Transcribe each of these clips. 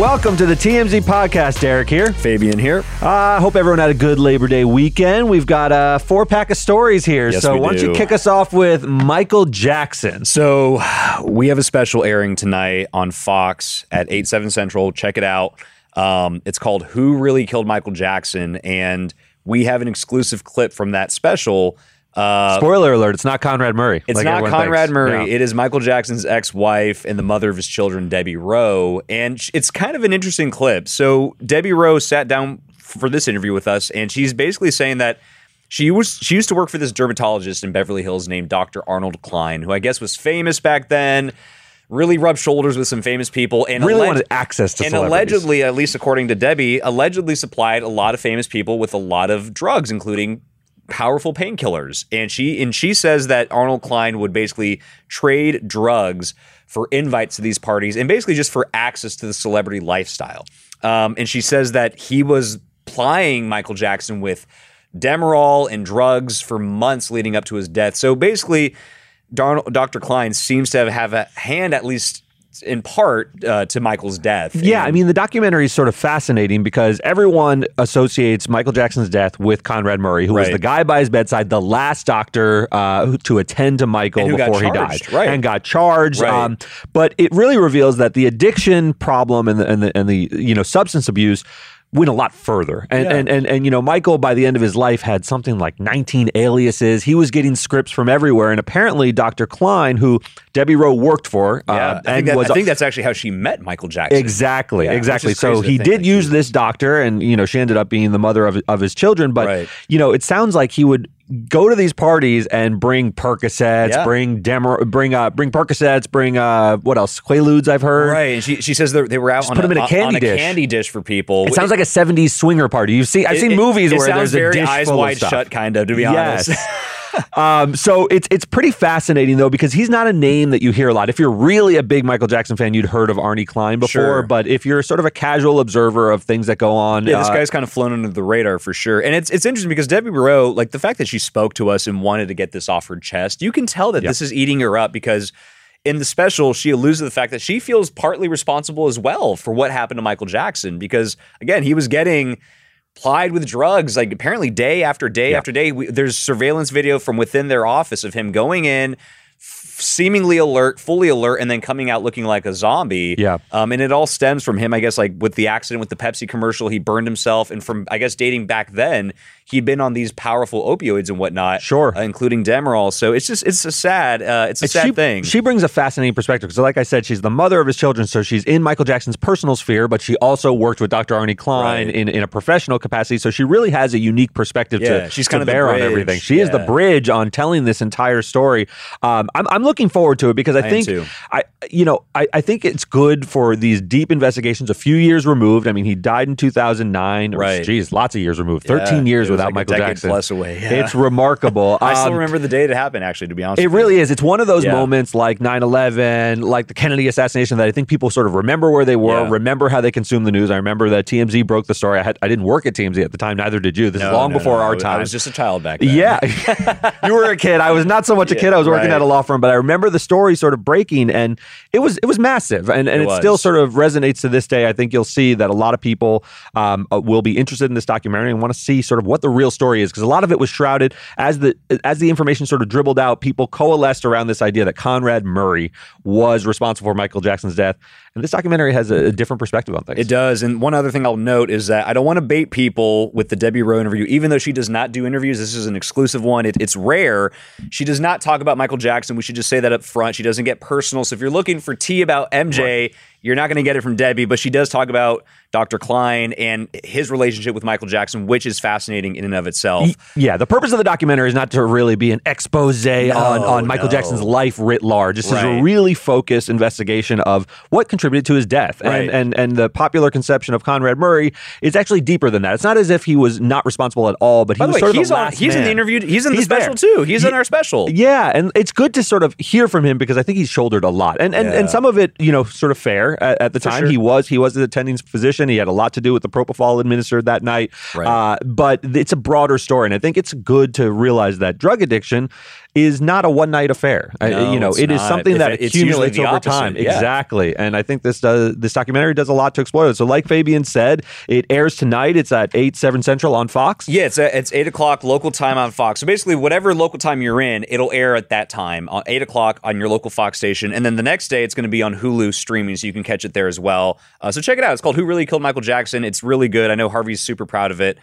Welcome to the TMZ Podcast. Derek here. Fabian here. I hope everyone had a good Labor Day weekend. We've got a four-pack of stories here. Yes, so why don't you kick us off with Michael Jackson. So we have a special airing tonight on Fox at 8/7 Central. Check it out. It's called Who Really Killed Michael Jackson? And we have an exclusive clip from that special. Spoiler alert, it's not Conrad Murray. It's not Conrad Murray. Yeah. It is Michael Jackson's ex-wife and the mother of his children, Debbie Rowe. And it's kind of an interesting clip. So Debbie Rowe sat down for this interview with us, and she's basically saying that she used to work for this dermatologist in Beverly Hills named Dr. Arnold Klein, who I guess was famous back then, really rubbed shoulders with some famous people. And really wanted access to celebrities. And allegedly, at least according to Debbie, allegedly supplied a lot of famous people with a lot of drugs, including powerful painkillers. And she says that Arnold Klein would basically trade drugs for invites to these parties and basically just for access to the celebrity lifestyle. And she says that he was plying Michael Jackson with Demerol and drugs for months leading up to his death. So basically, Dr. Klein seems to have a hand, at least in part, to Michael's death. Yeah, I mean, the documentary is sort of fascinating because everyone associates Michael Jackson's death with Conrad Murray, who was the guy by his bedside, the last doctor to attend to Michael before he died. Right. And got charged. Right. But it really reveals that the addiction problem and the substance abuse went a lot further. And you know, Michael, by the end of his life, had something like 19 aliases. He was getting scripts from everywhere. And apparently Dr. Klein, who Debbie Rowe worked for, I think that's actually how she met Michael Jackson. Exactly. So he did use this doctor, and she ended up being the mother of his children. But it sounds like he would go to these parties and bring Percocets, bring Percocets, bring what else? Quaaludes, I've heard. Right. And she says they were out just on, put them in a candy dish. A candy dish for people. It sounds like a 70s swinger party. I've seen movies where there's a dish eyes full wide of stuff. Shut kind of, to be honest. So it's pretty fascinating, though, because he's not a name that you hear a lot. If you're really a big Michael Jackson fan, you'd heard of Arnie Klein before, but if you're sort of a casual observer of things that go on... Yeah, this guy's kind of flown under the radar for sure. And it's interesting because Debbie Rowe, like the fact that she spoke to us and wanted to get this off her chest, you can tell that this is eating her up because... In the special, she alludes to the fact that she feels partly responsible as well for what happened to Michael Jackson because, again, he was getting plied with drugs, like apparently day after day after day. There's surveillance video from within their office of him going in, seemingly alert, fully alert, and then coming out looking like a zombie. Yeah. And it all stems from him, I guess, like with the accident with the Pepsi commercial, he burned himself. And from, I guess, dating back then, he'd been on these powerful opioids and whatnot, including Demerol. So it's a sad thing. She brings a fascinating perspective because, like I said, she's the mother of his children, so she's in Michael Jackson's personal sphere, but she also worked with Dr. Arnie Klein in a professional capacity. So she really has a unique perspective to bear on everything. She is the bridge on telling this entire story. I'm looking forward to it because I think it's good for these deep investigations. A few years removed. I mean, he died in 2009. Right. Geez, lots of years removed. 13 years. Without Michael Jackson, plus away. Yeah. It's remarkable. I still remember the day it happened. Actually, to be honest, it really is. It's one of those moments like 9/11, like the Kennedy assassination, that I think people sort of remember where they were, remember how they consumed the news. I remember that TMZ broke the story. I didn't work at TMZ at the time. Neither did you. This is long before our time. I was just a child back then. Yeah, you were a kid. I was not so much a kid. I was working at a law firm, but I remember the story sort of breaking, and it was massive, and it still sort of resonates to this day. I think you'll see that a lot of people will be interested in this documentary and want to see sort of what the real story is, because a lot of it was shrouded as the information sort of dribbled out. People coalesced around this idea that Conrad Murray was responsible for Michael Jackson's death, and this documentary has a different perspective on things. It does. And one other thing I'll note is that I don't want to bait people with the Debbie Rowe interview, even though she does not do interviews. This is an exclusive one. It's rare. She does not talk about Michael Jackson. We should just say that up front. She doesn't get personal. So if you're looking for tea about MJ, You're not going to get it from Debbie, but she does talk about Dr. Klein and his relationship with Michael Jackson, which is fascinating in and of itself. Yeah, the purpose of the documentary is not to really be an expose on Michael Jackson's life writ large. This is a really focused investigation of what contributed to his death. And the popular conception of Conrad Murray is actually deeper than that. It's not as if he was not responsible at all, but he was sort of the last man. He's in the interview. He's in the special too. He's in our special. Yeah, and it's good to sort of hear from him because I think he's shouldered a lot. And some of it, sort of fair at the time. Sure. He was the attending physician. He had a lot to do with the propofol administered that night. Right. But it's a broader story, and I think it's good to realize that drug addiction is not a one-night affair. No, it is something that accumulates over time. Yeah. Exactly. And I think this documentary does a lot to explore it. So like Fabian said, it airs tonight. It's at 8/7 Central on Fox. Yeah, it's 8 o'clock local time on Fox. So basically, whatever local time you're in, it'll air at that time, on 8 o'clock on your local Fox station. And then the next day, it's going to be on Hulu streaming, so you can catch it there as well. So check it out. It's called Who Really Killed Michael Jackson. It's really good. I know Harvey's super proud of it.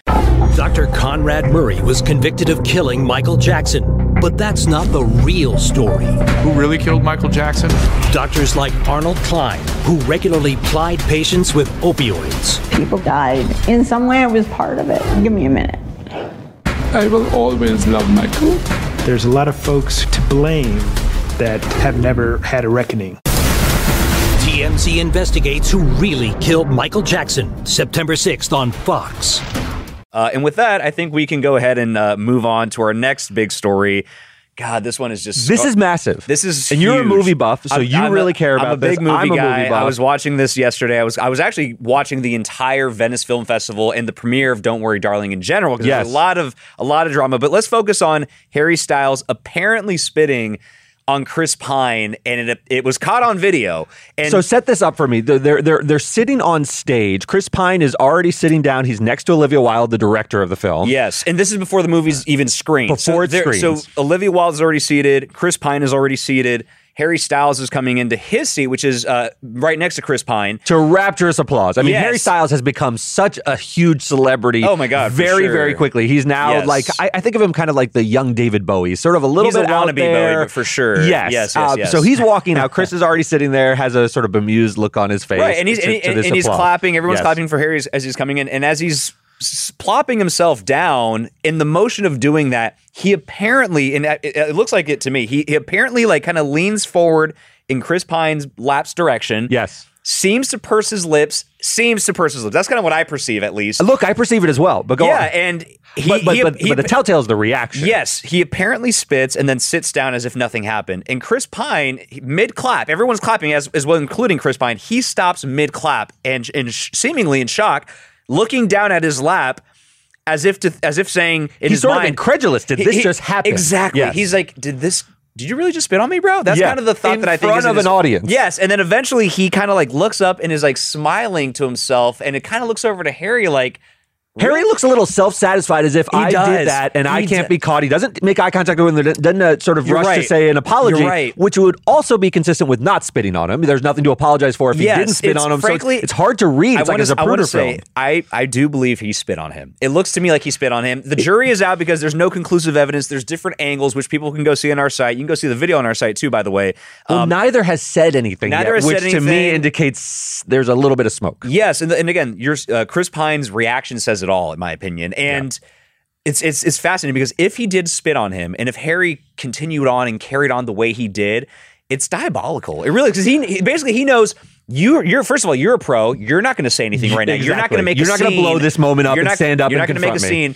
Dr. Conrad Murray was convicted of killing Michael Jackson. But that's not the real story. Who really killed Michael Jackson? Doctors like Arnold Klein, who regularly plied patients with opioids. People died. In some way, I was part of it. Give me a minute. I will always love Michael. There's a lot of folks to blame that have never had a reckoning. TMZ investigates who really killed Michael Jackson, September 6th on Fox. And with that, I think we can go ahead and move on to our next big story. God, this one is just... This is massive. This is huge. And you're a movie buff, so you really care about this. I'm a big movie guy. I was watching this yesterday. I was actually watching the entire Venice Film Festival and the premiere of Don't Worry, Darling in general, because there's a lot of drama. But let's focus on Harry Styles apparently spitting on Chris Pine, and it was caught on video. And so set this up for me. They're sitting on stage. Chris Pine is already sitting down. He's next to Olivia Wilde, the director of the film. Yes, and this is before the movie's even screened. So Olivia Wilde's already seated. Chris Pine is already seated. Harry Styles is coming into his seat, which is right next to Chris Pine. To rapturous applause. I mean, Harry Styles has become such a huge celebrity. Oh my God, very, very quickly. He's now like, I think of him kind of like the young David Bowie, sort of a little bit out there. He's a wannabe Bowie, but for sure. Yes. So he's walking out. Chris is already sitting there, has a sort of bemused look on his face. Right, and he's clapping. Everyone's clapping for Harry as he's coming in. And as he's plopping himself down, in the motion of doing that, he apparently, and it looks like it to me, he apparently like kind of leans forward in Chris Pine's lap's direction. Yes. Seems to purse his lips. That's kind of what I perceive, at least. Look, I perceive it as well, but go on. Yeah, and but the telltale is the reaction. Yes, he apparently spits and then sits down as if nothing happened. And Chris Pine, mid-clap, everyone's clapping as well, including Chris Pine, he stops mid-clap and seemingly in shock, looking down at his lap as if saying in his mind. He's sort of incredulous. Did this just happen? Exactly. Yes. He's like, did you really just spit on me, bro? That's kind of the thought that I think is in front of an audience. Yes. And then eventually he kind of like looks up and is like smiling to himself. And it kind of looks over to Harry like, Harry looks a little self-satisfied as if did that and I can't be caught. He doesn't make eye contact with him. Doesn't sort of rush to say an apology, which would also be consistent with not spitting on him. There's nothing to apologize for if he didn't spit on him. Frankly, so it's hard to read. It's like a Zapruder film. I do believe he spit on him. It looks to me like he spit on him. The jury is out because there's no conclusive evidence. There's different angles, which people can go see on our site. You can go see the video on our site, too, by the way. Well, neither has said anything yet, which to me indicates there's a little bit of smoke. Yes, and again, your Chris Pine's reaction says at all, in my opinion. And it's fascinating because if he did spit on him and if Harry continued on and carried on the way he did, it's diabolical. It really, because he basically knows you're first of all, you're a pro. You're not going to say anything right now. Exactly. You're not going to make a scene. You're not going to blow this moment up and stand up and confront me. You're not going to make a scene.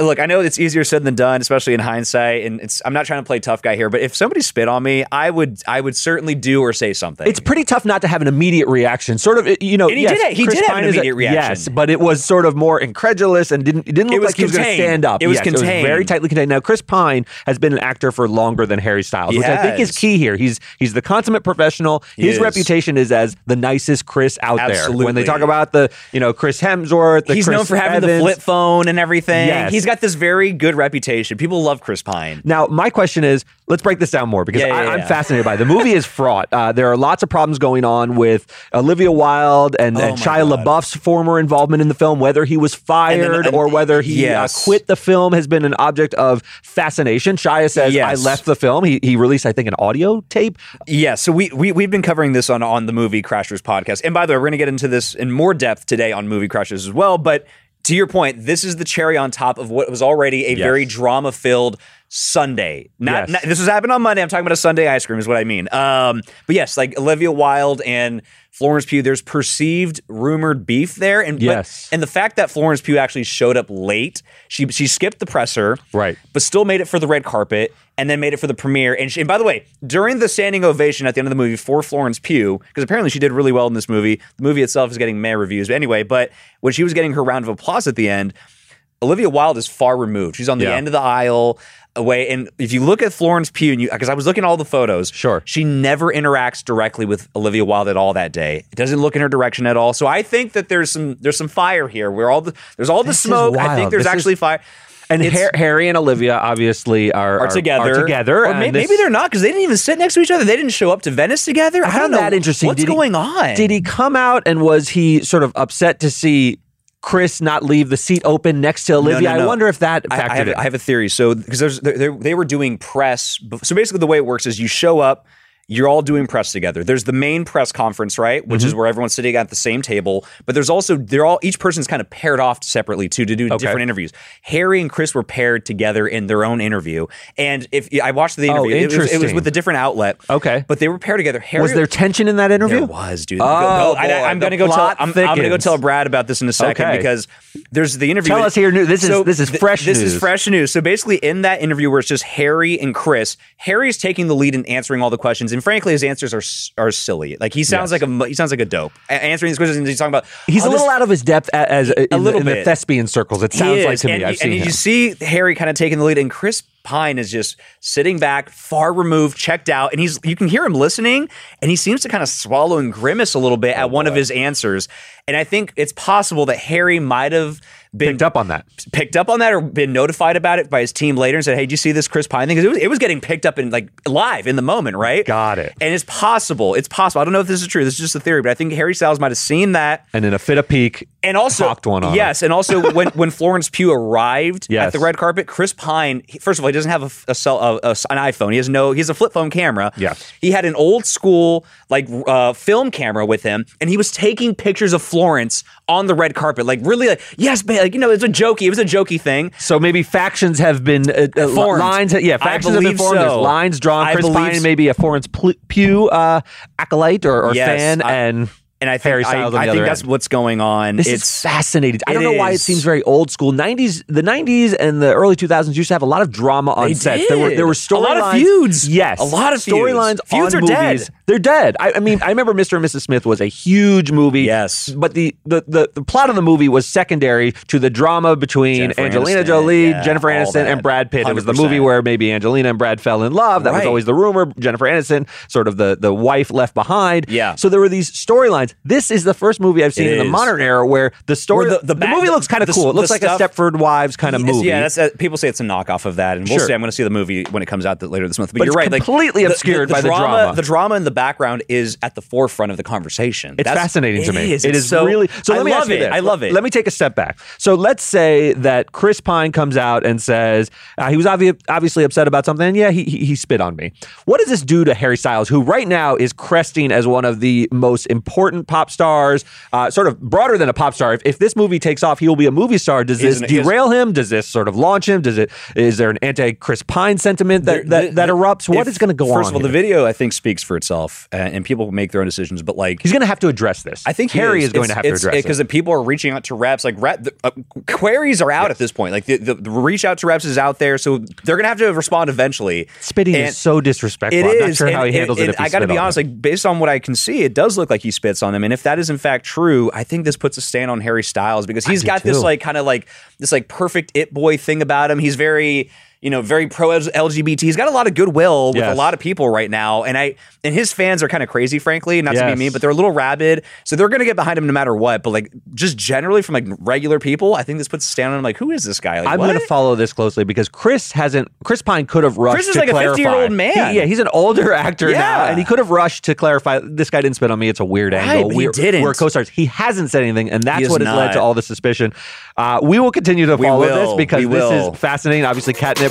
Look, I know it's easier said than done, especially in hindsight, and I'm not trying to play tough guy here, but if somebody spit on me, I would certainly do or say something. It's pretty tough not to have an immediate reaction. Sort of, And he did have an immediate reaction. Yes, but it was sort of more incredulous and didn't look like he was going to stand up. It was contained. It was very tightly contained. Now, Chris Pine has been an actor for longer than Harry Styles, which I think is key here. He's the consummate professional. His reputation is as the nicest Chris out there. When they talk about the Chris Hemsworth, he's known for having the flip phone and everything. Yes. He's got this very good reputation. People love Chris Pine. Now, my question is, let's break this down more because I'm fascinated by it. The movie is fraught. There are lots of problems going on with Olivia Wilde and Shia LaBeouf's former involvement in the film. Whether he was fired or whether he quit the film has been an object of fascination. Shia says, I left the film. He released, I think, an audio tape. Yeah, so we've been covering this on the Movie Crashers podcast. And by the way, we're going to get into this in more depth today on Movie Crashers as well. But to your point, this is the cherry on top of what was already a very drama-filled Sunday. Not this was happening on Monday. I'm talking about a Sunday ice cream is what I mean. But yes, like Olivia Wilde and Florence Pugh, there's perceived rumored beef there. And the fact that Florence Pugh actually showed up late, she skipped the presser, right, but still made it for the red carpet and then made it for the premiere. And by the way, during the standing ovation at the end of the movie for Florence Pugh, because apparently she did really well in this movie. The movie itself is getting meh reviews. But anyway, when she was getting her round of applause at the end, Olivia Wilde is far removed. She's on the end of the aisle away. And if you look at Florence Pugh, because I was looking at all the photos, sure, she never interacts directly with Olivia Wilde at all that day. It doesn't look in her direction at all. So I think that there's some fire here. There's all the smoke. I think there's actually fire. And Harry and Olivia obviously are together. Or maybe they're not, because they didn't even sit next to each other. They didn't show up to Venice together. I found that interesting. What's going on? Did he come out and was he sort of upset to see Chris not leave the seat open next to Olivia? No. I wonder if that factored in. I have a theory. So, because they were doing press. So basically the way it works is you show up, you're all doing press together. There's the main press conference, right? Which is where everyone's sitting at the same table. But there's also, each person's kind of paired off separately too to do different interviews. Harry and Chris were paired together in their own interview. And if I watched the interview, it was with a different outlet. Okay. But they were paired together. Was there tension in that interview? There was, dude. I'm going to go tell Brad about this in a second because there's the interview. Tell us here, this is fresh news. This is fresh news. So basically in that interview where it's just Harry and Chris, Harry's taking the lead in answering all the questions. And frankly, his answers are silly. Like he sounds like a dope answering these questions. He's talking about he's a little out of his depth in the thespian circles. It sounds like to me. I've seen him. You see Harry kind of taking the lead, and Chris Pine is just sitting back, far removed, checked out, and you can hear him listening, and he seems to kind of swallow and grimace a little bit at one of his answers. And I think it's possible that Harry might have been picked up on that or been notified about it by his team later and said, hey, did you see this Chris Pine thing? Because it was getting picked up in like live in the moment, right? Got it. And it's possible. I don't know if this is true. This is just a theory, but I think Harry Styles might have seen that. And in a fit of pique, and also popped one on. Yes. And also when Florence Pugh arrived at the red carpet, Chris Pine, first of all, he doesn't have an iPhone. He has a flip phone camera. Yes. He had an old school film camera with him, and he was taking pictures of Florence on the red carpet. Yes, babe. It was a jokey thing. So maybe factions have been formed. Factions have been formed. So. There's lines drawn. Chris Pine may be a Florence Pugh acolyte or fan. And I think Harry Styles on the other end. That's what's going on. This is fascinating. I don't know why it seems very old school. The 90s and the early 2000s used to have a lot of drama on sets. There were storylines. A lot of feuds. Yes. A lot of storylines. Feuds are dead. They're dead. I remember Mr. and Mrs. Smith was a huge movie. Yes. But the plot of the movie was secondary to the drama between Angelina Jolie, Jennifer Aniston, and Brad Pitt. 100%. It was the movie where maybe Angelina and Brad fell in love. That was always the rumor. Jennifer Aniston, sort of the wife left behind. Yeah. So there were these storylines. This is the first movie I've seen in the modern era where the story, the movie looks kind of cool. It looks like a Stepford Wives kind of movie. Yeah, people say it's a knockoff of that, and we'll see. I'm going to see the movie when it comes out later this month. But you're right, completely obscured by the drama. The drama in the background is at the forefront of the conversation. That's fascinating to me. It is really. So let me ask you this. I love it. Let me take a step back. So let's say that Chris Pine comes out and says he was obviously upset about something. And he spit on me. What does this do to Harry Styles, who right now is cresting as one of the most important pop stars, sort of broader than a pop star? If this movie takes off, he will be a movie star. Does this derail him? Does this sort of launch him? Is there an anti-Chris Pine sentiment that erupts? What is going to go on? First of all, the video, I think, speaks for itself, and people make their own decisions, but he's going to have to address this. I think Harry is going to have to address it. Because people are reaching out to reps. Queries are out at this point. The reach out to reps is out there, so they're going to have to respond eventually. Spitting is so disrespectful. I'm not sure how he handles it. I got to be honest, based on what I can see, it does look like he spits on him. And if that is in fact true, I think this puts a stand on Harry Styles because he's got this perfect it boy thing about him. He's very you know, very pro-LGBT. He's got a lot of goodwill with a lot of people right now. And his fans are kind of crazy, frankly, not to be mean, but they're a little rabid. So they're going to get behind him no matter what. But like just generally from like regular people, I think this puts a stand on him. Like, who is this guy? Like, I'm going to follow this closely because Chris Pine could have rushed to clarify. Chris is like a 50-year-old man. He's an older actor now. And he could have rushed to clarify, this guy didn't spit on me. It's a weird angle. He didn't. We're co-stars. He hasn't said anything. And that's what has led to all the suspicion. We will continue to follow this because this is fascinating. Obviously, catnip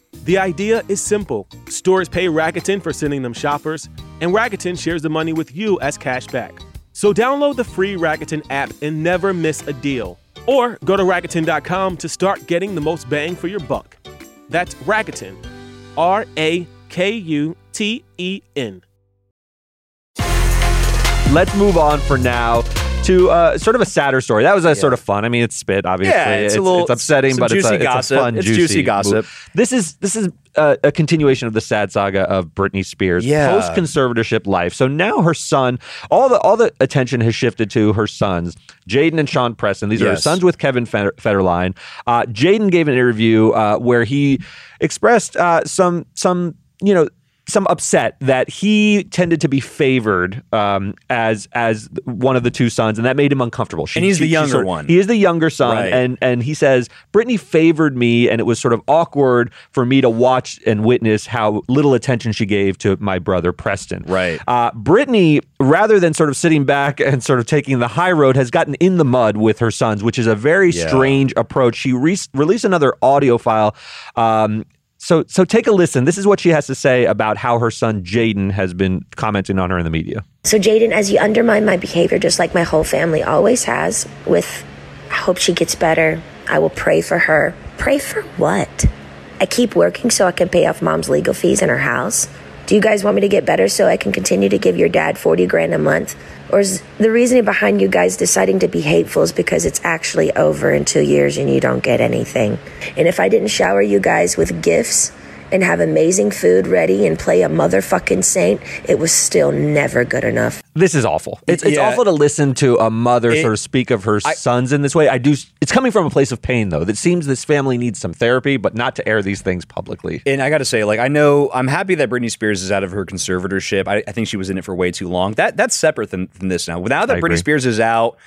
The idea is simple. Stores pay Rakuten for sending them shoppers, and Rakuten shares the money with you as cash back. So download the free Rakuten app and never miss a deal. Or go to Rakuten.com to start getting the most bang for your buck. That's Rakuten. R-A-K-U-T-E-N. Let's move on for now to sort of a sadder story. That was sort of fun. I mean, it's spit, obviously. Yeah, it's upsetting, but it's a fun, juicy gossip. This is a continuation of the sad saga of Britney Spears' post-conservatorship life. So now her son, all the attention has shifted to her sons, Jayden and Sean Preston. These are her sons with Kevin Federline. Jayden gave an interview where he expressed some upset that he tended to be favored as one of the two sons, and that made him uncomfortable. He's the younger one. He is the younger son, right. and he says, Britney favored me, and it was sort of awkward for me to watch and witness how little attention she gave to my brother Preston. Right. Britney, rather than sort of sitting back and sort of taking the high road, has gotten in the mud with her sons, which is a very strange approach. She released another audio file. So take a listen. This is what she has to say about how her son Jayden has been commenting on her in the media. So Jayden, as you undermine my behavior, just like my whole family always has, with I hope she gets better. I will pray for her. Pray for what? I keep working so I can pay off mom's legal fees and her house. Do you guys want me to get better so I can continue to give your dad $40,000 a month? Or is the reasoning behind you guys deciding to be hateful is because it's actually over in 2 years and you don't get anything? And if I didn't shower you guys with gifts and have amazing food ready and play a motherfucking saint, it was still never good enough. This is awful. It's awful to listen to a mother sort of speak of her sons in this way. It's coming from a place of pain, though. It seems this family needs some therapy, but not to air these things publicly. And I got to say, like, I know I'm happy that Britney Spears is out of her conservatorship. I think she was in it for way too long. That's separate than this now. Now that Britney Spears is out,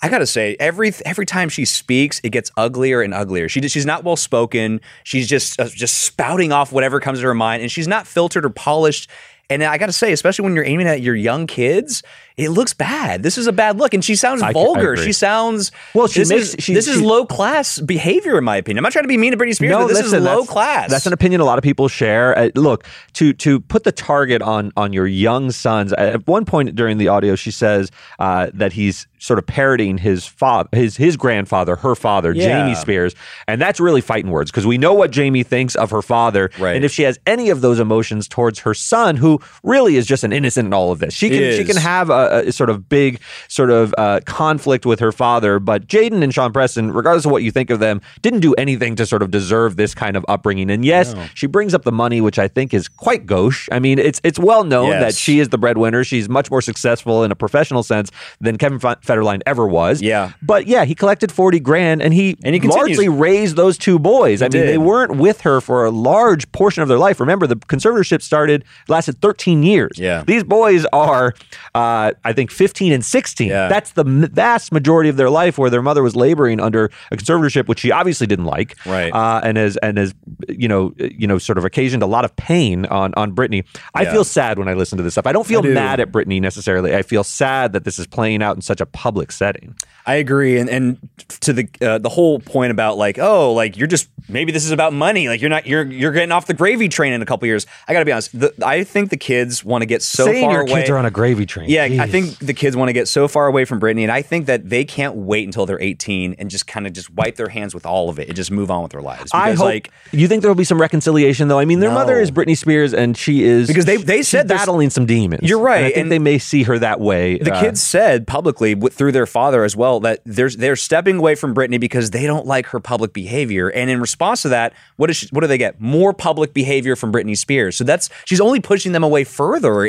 I gotta say, every time she speaks, it gets uglier and uglier. She's not well spoken. She's just spouting off whatever comes to her mind, and she's not filtered or polished. And I gotta say, especially when you're aiming at your young kids, it looks bad. This is a bad look, and she sounds vulgar. She sounds This is low class behavior, in my opinion. I'm not trying to be mean to Britney Spears, but this is low class. That's an opinion a lot of people share. Look, to put the target on your young sons. At one point during the audio, she says that he's sort of parodying his grandfather, her father, Jamie Spears, and that's really fighting words because we know what Jamie thinks of her father, right. And if she has any of those emotions towards her son, who really is just an innocent in all of this, she can have a sort of big sort of conflict with her father, but Jayden and Sean Preston, regardless of what you think of them, didn't do anything to sort of deserve this kind of upbringing. And she brings up the money, which I think is quite gauche. I mean, it's well known that she is the breadwinner. She's much more successful in a professional sense than Kevin Federline ever was. Yeah. But he collected $40,000 and he largely raised those two boys. I mean, they weren't with her for a large portion of their life. Remember, the conservatorship lasted 13 years. Yeah. These boys are, I think 15 and 16. Yeah. That's the vast majority of their life where their mother was laboring under a conservatorship, which she obviously didn't like. Right. And as you know, sort of occasioned a lot of pain on Britney. I feel sad when I listen to this stuff. I don't feel mad at Britney necessarily. I feel sad that this is playing out in such a public setting. I agree. And to the whole point about you're just, maybe this is about money. Like you're getting off the gravy train in a couple years. I gotta be honest. I think the kids want to get so far away. Your kids are on a gravy train. Yeah, jeez. I think the kids want to get so far away from Britney, and I think that they can't wait until they're 18 and just kind of just wipe their hands with all of it and just move on with their lives. Because, I hope, like, you think there will be some reconciliation, though? I mean, their mother is Britney Spears, and she is because they said she's battling some demons. You're right, and I think they may see her that way. The kids said publicly through their father as well that they're stepping away from Britney because they don't like her public behavior, and in response to that, what do they get? More public behavior from Britney Spears. So she's only pushing them away further.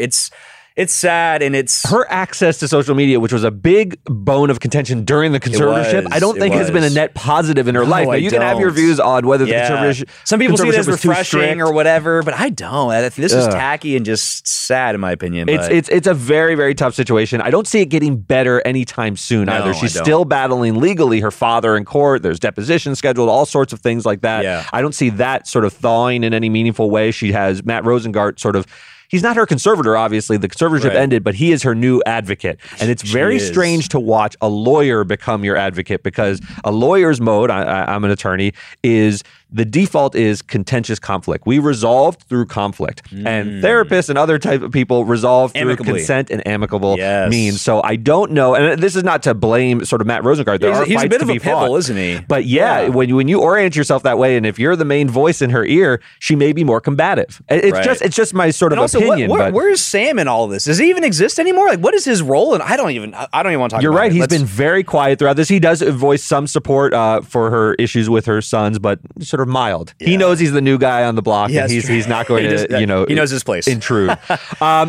It's sad, and it's her access to social media, which was a big bone of contention during the conservatorship. I don't think has been a net positive in her life. Now, you can have your views on whether the conservatorship. Some people see it as refreshing or whatever, but I don't. This is tacky and just sad, in my opinion. But it's a very, very tough situation. I don't see it getting better anytime soon either. She's still battling legally her father in court. There's depositions scheduled, all sorts of things like that. Yeah. I don't see that sort of thawing in any meaningful way. She has Matt Rosengart sort of. He's not her conservator, obviously. The conservatorship ended, but he is her new advocate. And it's very strange to watch a lawyer become your advocate, because a lawyer's mode, I'm an attorney, is the default is contentious conflict. We resolve through conflict. And therapists and other type of people resolve through consent and amicable means. So I don't know. And this is not to blame sort of Matt Rosengart. There he's a bit of a pebble, isn't he? But when you orient yourself that way, and if you're the main voice in her ear, she may be more combative. It's just my sort of opinion. Where is Sam in all of this? Does he even exist anymore? Like, what is his role? And I don't even want to talk about it. You're right. He's been very quiet throughout this. He does voice some support for her issues with her sons, but sort of mild. Yeah. He knows he's the new guy on the block, and he's not going he knows his place. Intrude.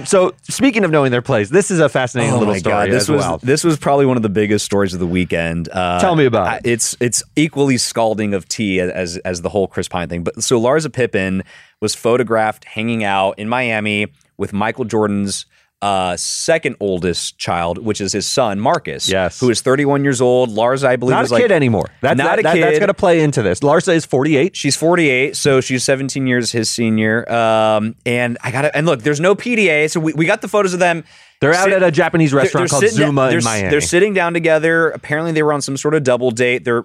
So speaking of knowing their place, this is a fascinating little story. God, this was probably one of the biggest stories of the weekend. Tell me about it. It's equally scalding of tea as the whole Chris Pine thing. But so Larsa Pippen was photographed hanging out in Miami with Michael Jordan's second oldest child, which is his son Marcus, who is 31 years old. Larsa, I believe, is not a kid anymore. That's not a kid. That's going to play into this. Larsa is 48. She's 48, so she's 17 years his senior. And I got to look. There's no PDA, so we got the photos of them. They're out at a Japanese restaurant called Zuma in Miami. They're sitting down together. Apparently, they were on some sort of double date. There's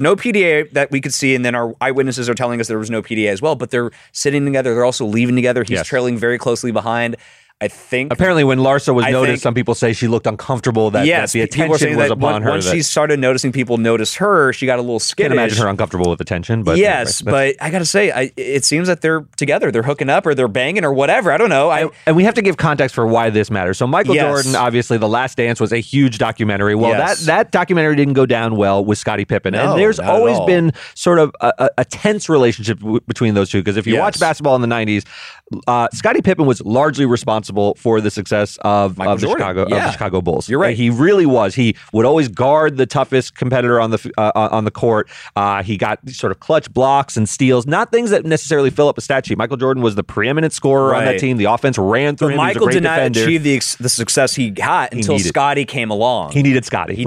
no PDA that we could see, and then our eyewitnesses are telling us there was no PDA as well. But they're sitting together. They're also leaving together. He's trailing very closely behind. I think apparently when Larsa was noticed, some people say she looked uncomfortable. That the attention was upon her. Once she started noticing people notice her, she got a little skittish. Can't imagine her uncomfortable with attention. But but I got to say, it seems that they're together. They're hooking up, or they're banging, or whatever. I don't know. And we have to give context for why this matters. So Michael Jordan, obviously, The Last Dance was a huge documentary. Well, that documentary didn't go down well with Scottie Pippen, and there's always been sort of a tense relationship between those two. Because if you watch basketball in the '90s, Scottie Pippen was largely responsible for the success of the Chicago Bulls. You're right. And he really was. He would always guard the toughest competitor on the court. He got sort of clutch blocks and steals, not things that necessarily fill up a stat sheet. Michael Jordan was the preeminent scorer on that team. The offense ran through him. Michael did not achieve the success he got until Scottie came along. He needed Scottie. He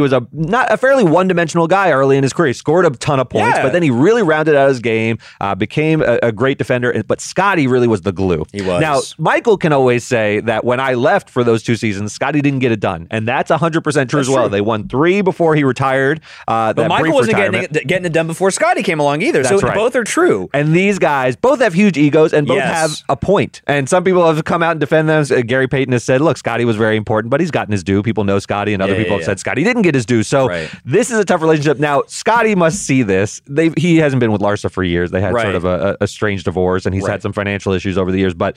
was a fairly one-dimensional guy early in his career. He scored a ton of points, but then he really rounded out his game, became a great defender, but Scottie really was the glue. He was. Now, Michael can always say that when I left for those two seasons, Scottie didn't get it done, and that's 100% true as well. They won 3 before he retired. But Michael wasn't getting it done before Scottie came along either. That's so both are true. And these guys both have huge egos, and both have a point. And some people have come out and defend them. Gary Payton has said, "Look, Scottie was very important, but he's gotten his due. People know Scottie, and other people have said Scottie didn't get his due." So this is a tough relationship. Now Scottie must see this. He hasn't been with Larsa for years. They had sort of a strange divorce, and he's had some financial issues over the years. But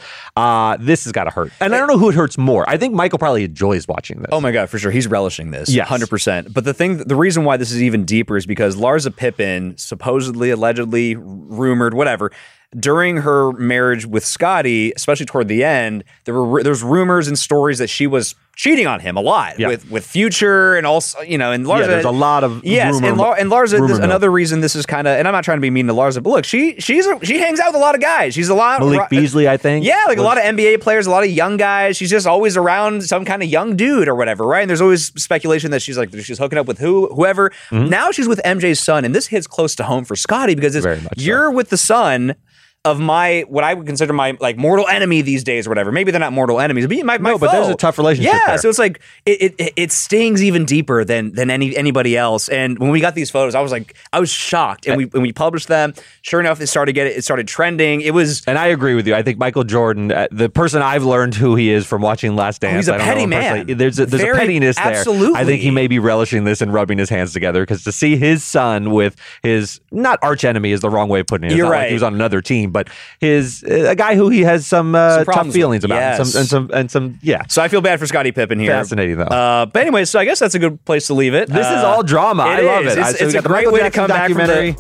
this has got to hurt. And I don't know who it hurts more. I think Michael probably enjoys watching this. Oh my God, for sure. He's relishing this. Yes. 100%. But the reason why this is even deeper is because Larsa Pippen, supposedly, allegedly, rumored, whatever, during her marriage with Scottie, especially toward the end, there's rumors and stories that she was cheating on him a lot with Future, and also, and Larsa. Yeah, there's a lot of rumor. And Larsa, another reason this is kind of, and I'm not trying to be mean to Larsa, but look, she hangs out with a lot of guys. She's a lot. Malik Beasley, I think. Yeah, a lot of NBA players, a lot of young guys. She's just always around some kind of young dude or whatever, right? And there's always speculation that she's hooking up with whoever. Mm-hmm. Now she's with MJ's son, and this hits close to home for Scottie because it's you're with the son of my, what I would consider my like mortal enemy these days or whatever. Maybe they're not mortal enemies, but my foe. But there's a tough relationship there. So it's like, it stings even deeper than anybody else. And when we got these photos, I was shocked. And we published them. Sure enough, it started trending. It was. And I agree with you. I think Michael Jordan, the person I've learned who he is from watching Last Dance. He's a petty man. There's a pettiness there. Absolutely. I think he may be relishing this and rubbing his hands together, because to see his son with his, not arch enemy is the wrong way of putting it. You're right. Like he was on another team, but his, a guy who he has some tough feelings about. Yes. And some. So I feel bad for Scottie Pippen here. Fascinating though. But anyway, so I guess that's a good place to leave it. This is all drama. I love it. It's a great way to come back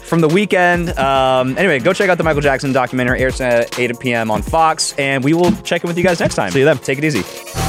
from the weekend. Anyway, go check out the Michael Jackson documentary. Airs at 8 p.m. on Fox, and we will check in with you guys next time. See you then. Take it easy.